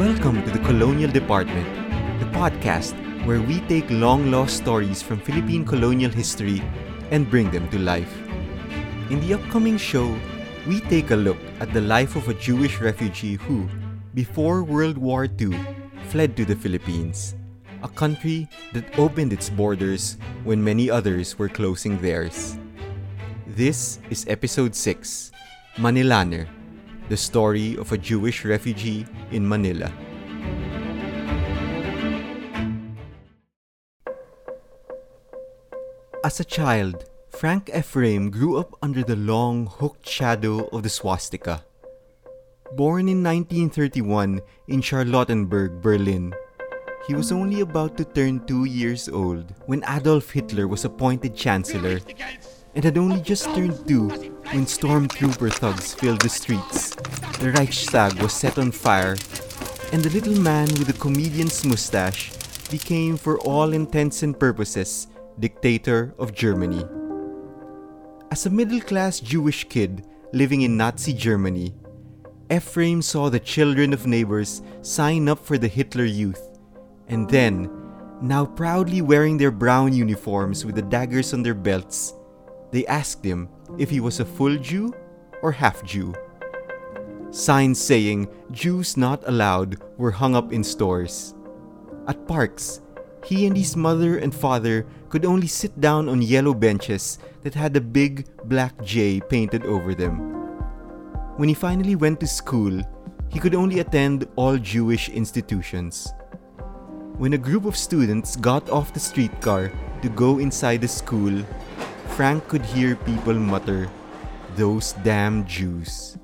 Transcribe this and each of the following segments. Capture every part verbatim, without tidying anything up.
Welcome to the Colonial Department, the podcast where we take long-lost stories from Philippine colonial history and bring them to life. In the upcoming show, we take a look at the life of a Jewish refugee who, before World War Two, fled to the Philippines, a country that opened its borders when many others were closing theirs. This is Episode six, Manilaner, the story of a Jewish refugee in Manila. As a child, Frank Ephraim grew up under the long, hooked shadow of the swastika. Born in nineteen thirty-one in Charlottenburg, Berlin, he was only about to turn two years old when Adolf Hitler was appointed chancellor, and had only just turned two when stormtrooper thugs filled the streets, the Reichstag was set on fire, and the little man with a comedian's mustache became, for all intents and purposes, dictator of Germany. As a middle-class Jewish kid living in Nazi Germany, Ephraim saw the children of neighbors sign up for the Hitler Youth, and then, now proudly wearing their brown uniforms with the daggers on their belts, they asked him if he was a full Jew or half Jew. Signs saying "Jews not allowed" were hung up in stores. At parks, he and his mother and father could only sit down on yellow benches that had a big black J painted over them. When he finally went to school, he could only attend all Jewish institutions. When a group of students got off the streetcar to go inside the school, Frank could hear people mutter, "Those damn Jews."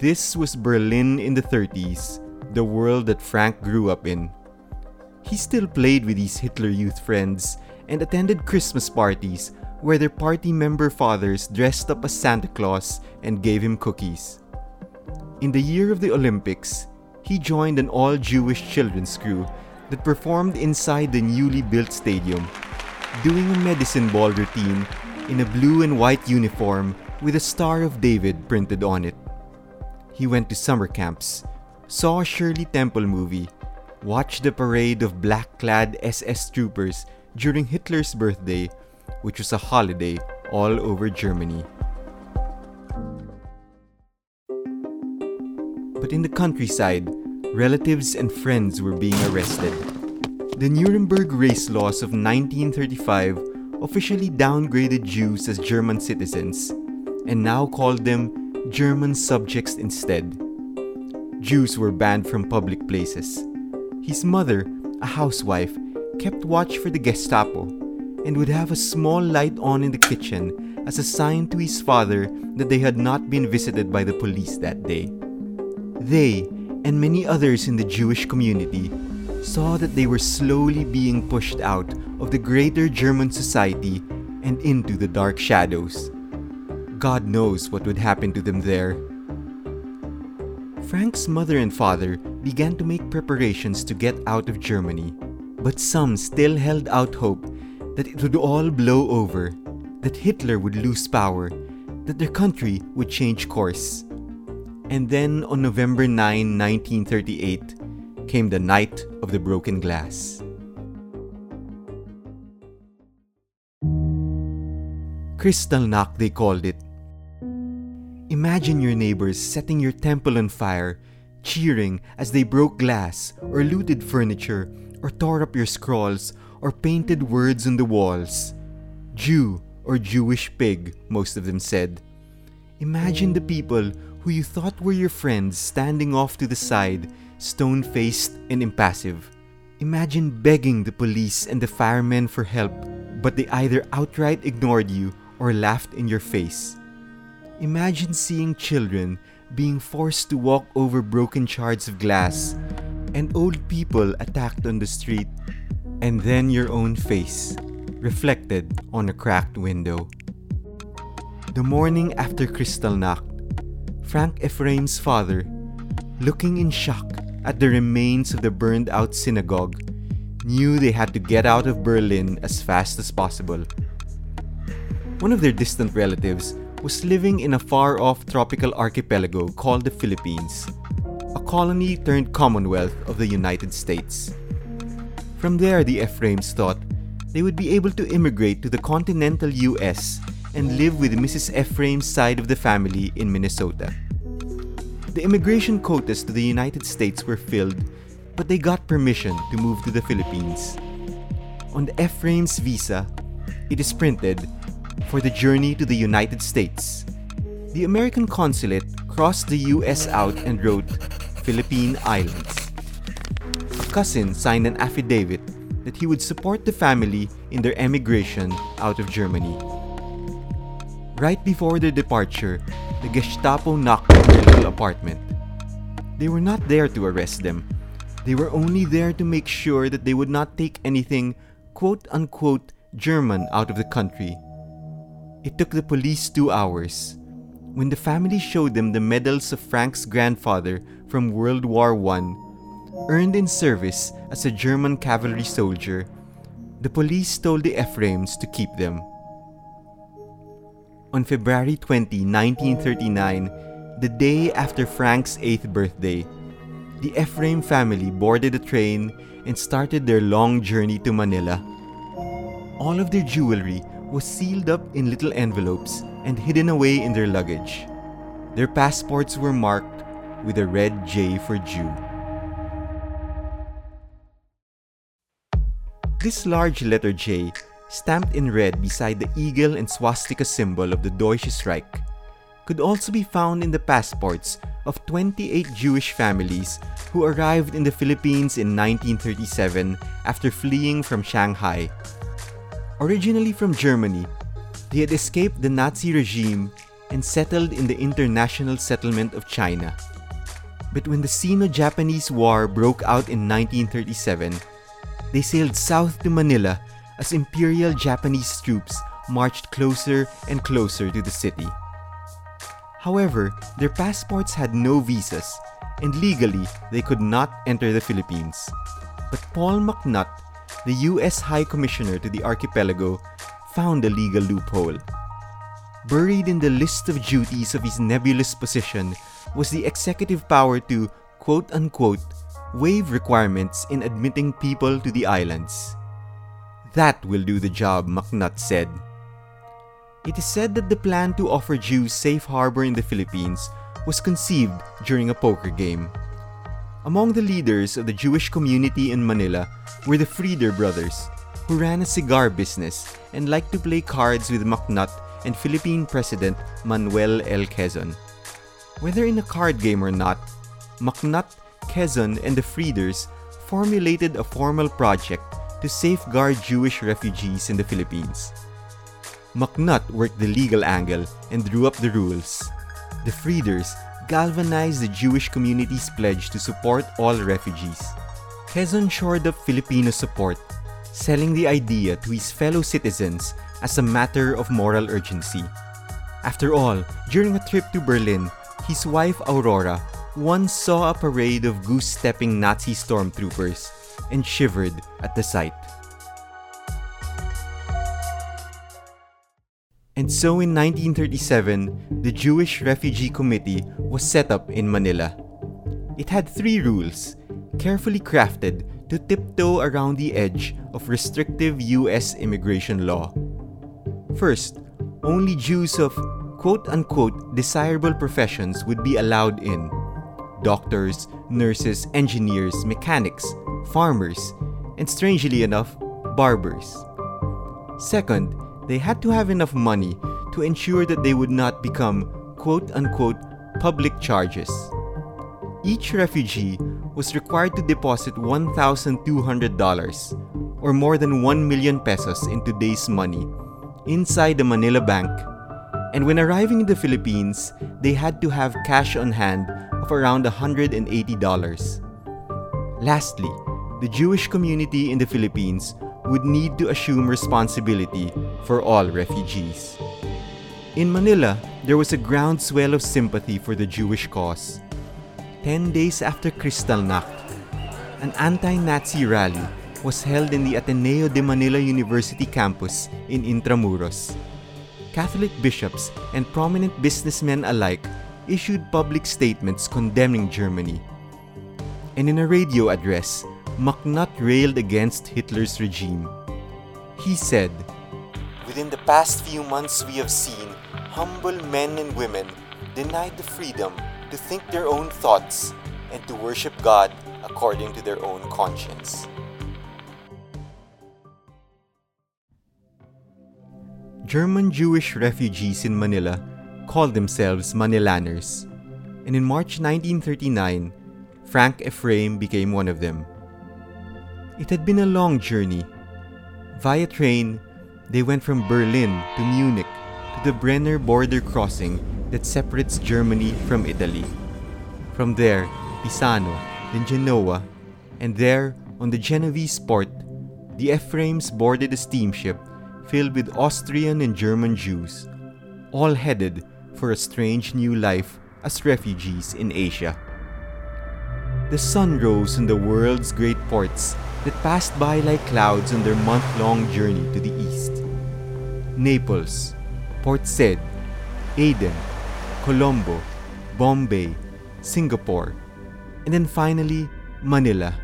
This was Berlin in the thirties, the world that Frank grew up in. He still played with his Hitler Youth friends and attended Christmas parties where their party member fathers dressed up as Santa Claus and gave him cookies. In the year of the Olympics, he joined an all-Jewish children's crew that performed inside the newly built stadium, doing a medicine ball routine in a blue and white uniform with a Star of David printed on it. He went to summer camps, saw a Shirley Temple movie, watched the parade of black-clad S S troopers during Hitler's birthday, which was a holiday all over Germany. But in the countryside, relatives and friends were being arrested. The Nuremberg race laws of nineteen thirty-five officially downgraded Jews as German citizens, and now called them German subjects instead. Jews were banned from public places. His mother, a housewife, kept watch for the Gestapo and would have a small light on in the kitchen as a sign to his father that they had not been visited by the police that day. They, and many others in the Jewish community, saw that they were slowly being pushed out of the greater German society and into the dark shadows. God knows what would happen to them there. Frank's mother and father began to make preparations to get out of Germany, but some still held out hope that it would all blow over, that Hitler would lose power, that their country would change course. And then on November ninth, nineteen thirty-eight, came the night of the broken glass. Kristallnacht, they called it. Imagine your neighbors setting your temple on fire, cheering as they broke glass or looted furniture or tore up your scrolls or painted words on the walls. Jew or Jewish pig, most of them said. Imagine the people who you thought were your friends standing off to the side, stone-faced and impassive. Imagine begging the police and the firemen for help, but they either outright ignored you or laughed in your face. Imagine seeing children being forced to walk over broken shards of glass and old people attacked on the street, and then your own face reflected on a cracked window. The morning after Kristallnacht, Frank Ephraim's father, looking in shock at the remains of the burned-out synagogue, knew they had to get out of Berlin as fast as possible. One of their distant relatives was living in a far-off tropical archipelago called the Philippines, a colony turned Commonwealth of the United States. From there, the Ephraims thought they would be able to immigrate to the continental U S and live with Missus Ephraim's side of the family in Minnesota. The immigration quotas to the United States were filled, but they got permission to move to the Philippines. On the Ephraim's visa, it is printed, "For the journey to the United States." The American consulate crossed the U S out and wrote, "Philippine Islands." A cousin signed an affidavit that he would support the family in their emigration out of Germany. Right before their departure, the Gestapo knocked on their little apartment. They were not there to arrest them. They were only there to make sure that they would not take anything quote-unquote German out of the country. It took the police two hours. When the family showed them the medals of Frank's grandfather from World War One, earned in service as a German cavalry soldier, the police told the Ephraims to keep them. On February twentieth, nineteen thirty-nine, the day after Frank's eighth birthday, the Ephraim family boarded a train and started their long journey to Manila. All of their jewelry was sealed up in little envelopes and hidden away in their luggage. Their passports were marked with a red J for Jew. This large letter J, stamped in red beside the eagle and swastika symbol of the Deutsches Reich, could also be found in the passports of twenty-eight Jewish families who arrived in the Philippines in nineteen thirty-seven after fleeing from Shanghai. Originally from Germany, they had escaped the Nazi regime and settled in the international settlement of China. But when the Sino-Japanese War broke out in nineteen thirty-seven, they sailed south to Manila as Imperial Japanese troops marched closer and closer to the city. However, their passports had no visas, and legally, they could not enter the Philippines. But Paul McNutt, the U S High Commissioner to the archipelago, found a legal loophole. Buried in the list of duties of his nebulous position was the executive power to, quote-unquote, waive requirements in admitting people to the islands. "That will do the job," McNutt said. It is said that the plan to offer Jews safe harbor in the Philippines was conceived during a poker game. Among the leaders of the Jewish community in Manila were the Frieder brothers, who ran a cigar business and liked to play cards with McNutt and Philippine President Manuel L. Quezon. Whether in a card game or not, McNutt, Quezon, and the Frieders formulated a formal project to safeguard Jewish refugees in the Philippines. McNutt worked the legal angle and drew up the rules. The Frieders galvanized the Jewish community's pledge to support all refugees. Quezon shored up Filipino support, selling the idea to his fellow citizens as a matter of moral urgency. After all, during a trip to Berlin, his wife Aurora once saw a parade of goose-stepping Nazi stormtroopers and shivered at the sight. And so in nineteen thirty-seven, the Jewish Refugee Committee was set up in Manila. It had three rules, carefully crafted to tiptoe around the edge of restrictive U S immigration law. First, only Jews of quote-unquote desirable professions would be allowed in. Doctors, nurses, engineers, mechanics, farmers, and strangely enough, barbers. Second, they had to have enough money to ensure that they would not become quote-unquote public charges. Each refugee was required to deposit one thousand two hundred dollars, or more than one million pesos in today's money, inside the Manila Bank, and when arriving in the Philippines, they had to have cash on hand of around one hundred eighty dollars. Lastly, the Jewish community in the Philippines would need to assume responsibility for all refugees. In Manila, there was a groundswell of sympathy for the Jewish cause. Ten days after Kristallnacht, an anti-Nazi rally was held in the Ateneo de Manila University campus in Intramuros. Catholic bishops and prominent businessmen alike issued public statements condemning Germany, and in a radio address, McNutt railed against Hitler's regime. He said, "Within the past few months we have seen humble men and women denied the freedom to think their own thoughts and to worship God according to their own conscience." German Jewish refugees in Manila called themselves Manilaners, and in March nineteen thirty-nine, Frank Ephraim became one of them. It had been a long journey. Via train, they went from Berlin to Munich to the Brenner border crossing that separates Germany from Italy. From there, Pisano, then Genoa, and there, on the Genovese port, the Ephraims boarded a steamship filled with Austrian and German Jews, all headed for a strange new life as refugees in Asia. The sun rose in the world's great ports that passed by like clouds on their month-long journey to the east. Naples, Port Said, Aden, Colombo, Bombay, Singapore, and then finally Manila,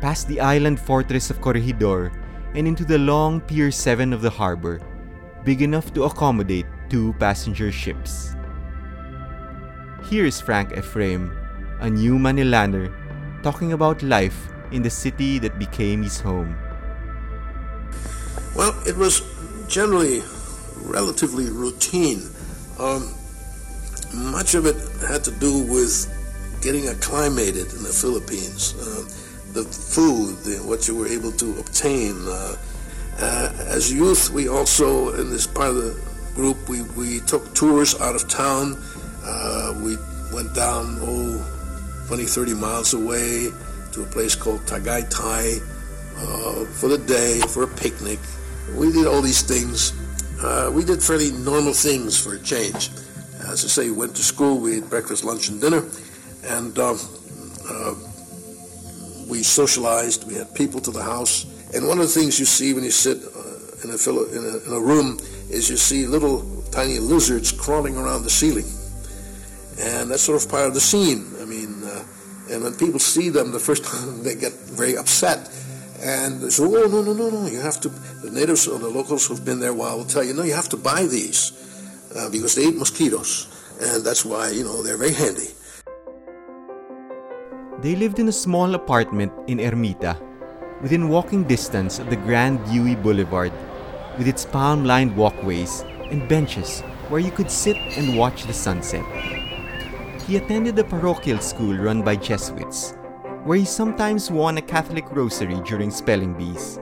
past the island fortress of Corregidor and into the long Pier seven of the harbor, big enough to accommodate two passenger ships. Here's Frank Ephraim, a new Manilaner, talking about life in the city that became his home. Well, it was generally relatively routine. Um, much of it had to do with getting acclimated in the Philippines. Uh, the food, the, what you were able to obtain. Uh, uh, as youth, we also, in this part of the group, we, we took tours out of town. Uh, we went down, oh, twenty, thirty miles away to a place called Tagaytay uh, for the day, for a picnic. We did all these things. Uh, we did fairly normal things for a change. As I say, we went to school, we ate breakfast, lunch, and dinner, and uh, uh, we socialized, we had people to the house. And one of the things you see when you sit uh, in, a philo- in, a, in a room is you see little tiny lizards crawling around the ceiling. And that's sort of part of the scene. I mean, uh, and when people see them the first time, they get very upset. And they say, oh, no, no, no, no, you have to, the natives or the locals who've been there a while will tell you, no, you have to buy these uh, because they eat mosquitoes. And that's why, you know, they're very handy. They lived in a small apartment in Ermita, within walking distance of the Grand Dewey Boulevard, with its palm-lined walkways and benches where you could sit and watch the sunset. He attended a parochial school run by Jesuits, where he sometimes won a Catholic rosary during spelling bees.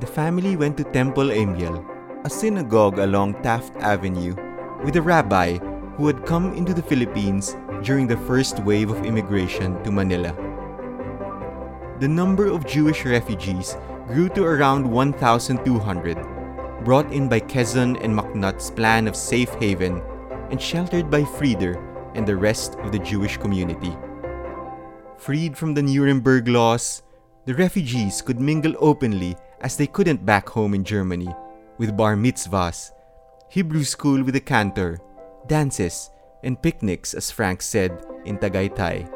The family went to Temple Amiel, a synagogue along Taft Avenue, with a rabbi who had come into the Philippines during the first wave of immigration to Manila. The number of Jewish refugees grew to around one thousand two hundred, brought in by Quezon and McNutt's plan of safe haven and sheltered by Frieder and the rest of the Jewish community. Freed from the Nuremberg laws, the refugees could mingle openly as they couldn't back home in Germany, with bar mitzvahs, Hebrew school with a cantor, dances, and picnics, as Frank said, in Tagaytay.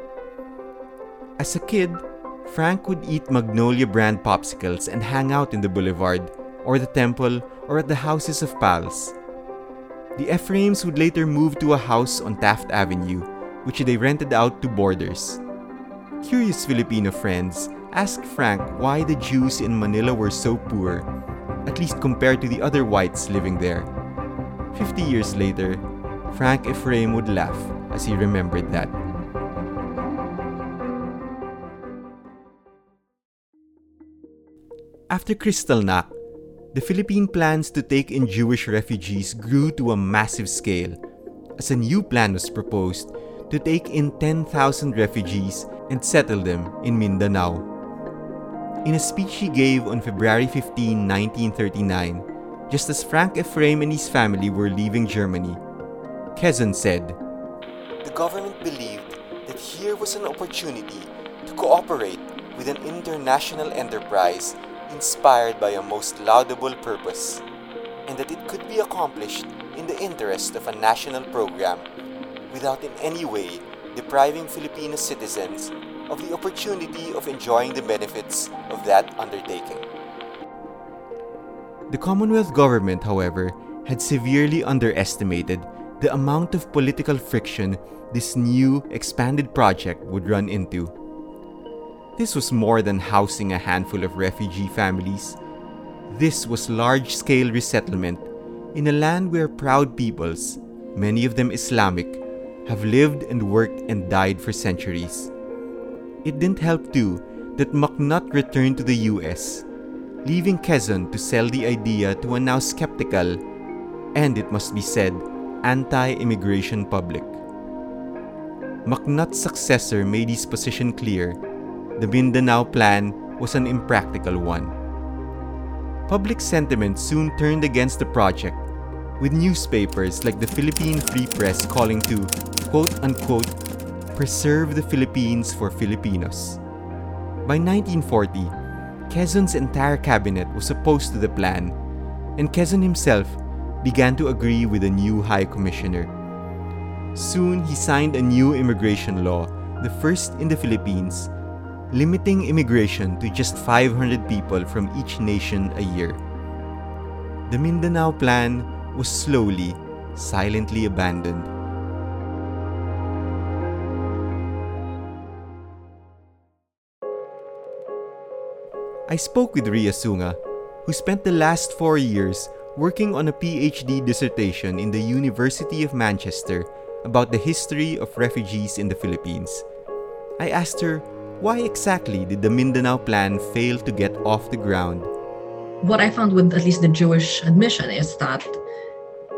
As a kid, Frank would eat Magnolia brand popsicles and hang out in the boulevard, or the temple, or at the houses of pals. The Ephraims would later move to a house on Taft Avenue, which they rented out to boarders. Curious Filipino friends asked Frank why the Jews in Manila were so poor, at least compared to the other whites living there. Fifty years later, Frank Ephraim would laugh as he remembered that. After Kristallnacht, the Philippine plans to take in Jewish refugees grew to a massive scale, as a new plan was proposed to take in ten thousand refugees and settle them in Mindanao. In a speech he gave on February fifteenth, nineteen thirty-nine, just as Frank Ephraim and his family were leaving Germany, Quezon said, "The government believed that here was an opportunity to cooperate with an international enterprise inspired by a most laudable purpose, and that it could be accomplished in the interest of a national program without in any way depriving Filipino citizens of the opportunity of enjoying the benefits of that undertaking. The Commonwealth government, however, had severely underestimated the amount of political friction this new, expanded project would run into. This was more than housing a handful of refugee families. This was large-scale resettlement in a land where proud peoples, many of them Islamic, have lived and worked and died for centuries. It didn't help too that McNutt returned to the U S, leaving Quezon to sell the idea to a now skeptical, and it must be said, anti-immigration public. McNutt's successor made his position clear. The Mindanao plan was an impractical one. Public sentiment soon turned against the project, with newspapers like the Philippine Free Press calling to, quote-unquote, preserve the Philippines for Filipinos. By nineteen forty, Quezon's entire cabinet was opposed to the plan, and Quezon himself began to agree with the new High Commissioner. Soon, he signed a new immigration law, the first in the Philippines, limiting immigration to just five hundred people from each nation a year. The Mindanao Plan was slowly, silently abandoned. I spoke with Ria Sunga, who spent the last four years working on a P H D dissertation in the University of Manchester about the history of refugees in the Philippines. I asked her, why exactly did the Mindanao Plan fail to get off the ground? What I found with at least the Jewish admission is that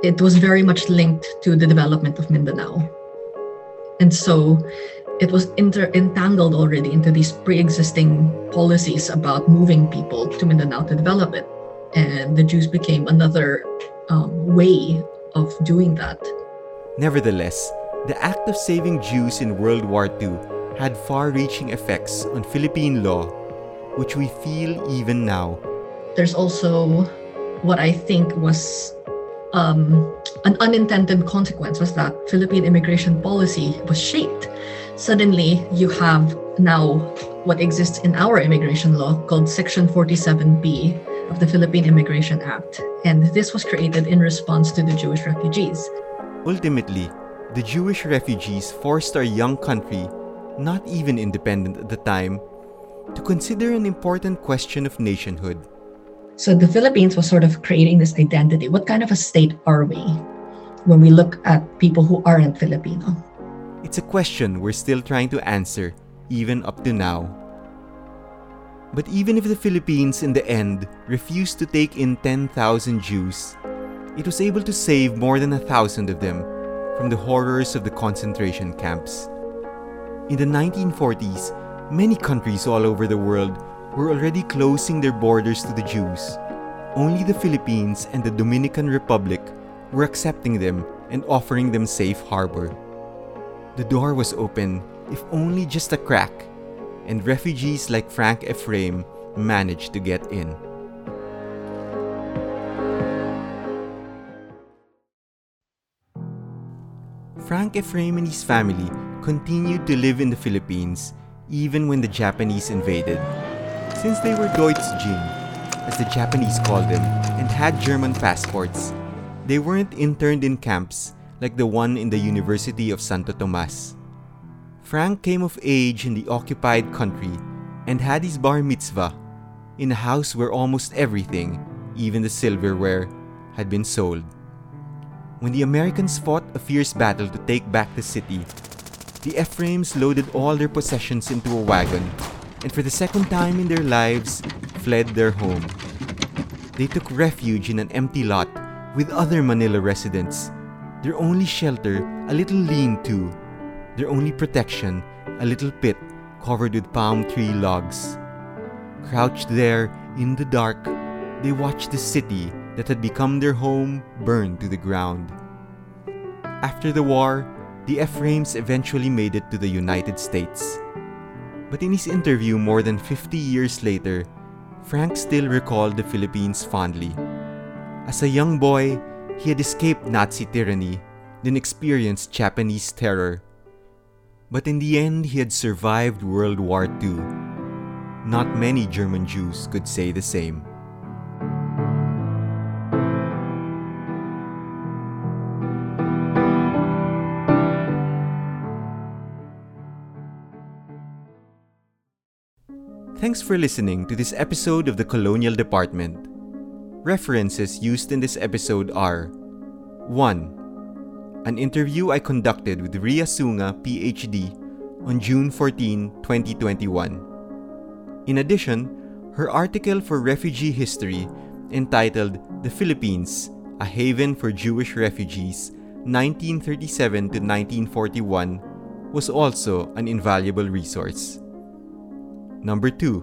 it was very much linked to the development of Mindanao. And so it was inter- entangled already into these pre-existing policies about moving people to Mindanao to develop it. And the Jews became another um, way of doing that. Nevertheless, the act of saving Jews in World War Two had far-reaching effects on Philippine law, which we feel even now. There's also what I think was um, an unintended consequence, was that Philippine immigration policy was shaped. Suddenly, you have now what exists in our immigration law called Section forty-seven B, of the Philippine Immigration Act, and this was created in response to the Jewish refugees. Ultimately, the Jewish refugees forced our young country, not even independent at the time, to consider an important question of nationhood. So the Philippines was sort of creating this identity. What kind of a state are we when we look at people who aren't Filipino? It's a question we're still trying to answer, even up to now. But even if the Philippines, in the end, refused to take in ten thousand Jews, it was able to save more than a thousand of them from the horrors of the concentration camps. In the nineteen forties, many countries all over the world were already closing their borders to the Jews. Only the Philippines and the Dominican Republic were accepting them and offering them safe harbor. The door was open, if only just a crack, and refugees like Frank Ephraim managed to get in. Frank Ephraim and his family continued to live in the Philippines even when the Japanese invaded, since they were Deutschjin, as the Japanese called them, and had German passports. They weren't interned in camps like the one in the University of Santo Tomas. Frank came of age in the occupied country and had his bar mitzvah in a house where almost everything, even the silverware, had been sold. When the Americans fought a fierce battle to take back the city, the Ephraims loaded all their possessions into a wagon and for the second time in their lives fled their home. They took refuge in an empty lot with other Manila residents, their only shelter a little lean-to, their only protection, a little pit covered with palm tree logs. Crouched there, in the dark, they watched the city that had become their home burn to the ground. After the war, the Ephraims eventually made it to the United States. But in his interview more than fifty years later, Frank still recalled the Philippines fondly. As a young boy, he had escaped Nazi tyranny, then experienced Japanese terror. But in the end, he had survived World War Two. Not many German Jews could say the same. Thanks for listening to this episode of the Colonial Department. References used in this episode are one. An interview I conducted with Ria Sunga, P H D, on June fourteenth, twenty twenty-one. In addition, her article for Refugee History entitled The Philippines, A Haven for Jewish Refugees, nineteen thirty-seven to nineteen forty-one was also an invaluable resource. Number two.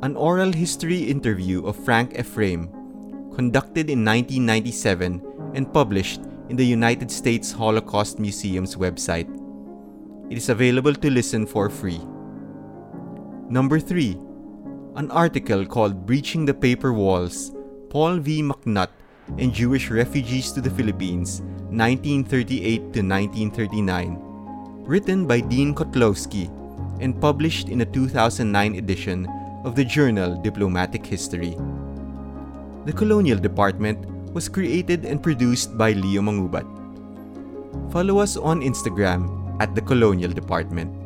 An oral history interview of Frank Ephraim, conducted in nineteen ninety-seven and published in the United States Holocaust Museum's website. It is available to listen for free. Number three. An article called Breaching the Paper Walls, Paul V. McNutt and Jewish Refugees to the Philippines, nineteen thirty-eight to nineteen thirty-nine, written by Dean Kotlowski and published in a two thousand nine edition of the journal Diplomatic History. The Colonial Department was created and produced by Leo Mangubat. Follow us on Instagram at The Colonial Department.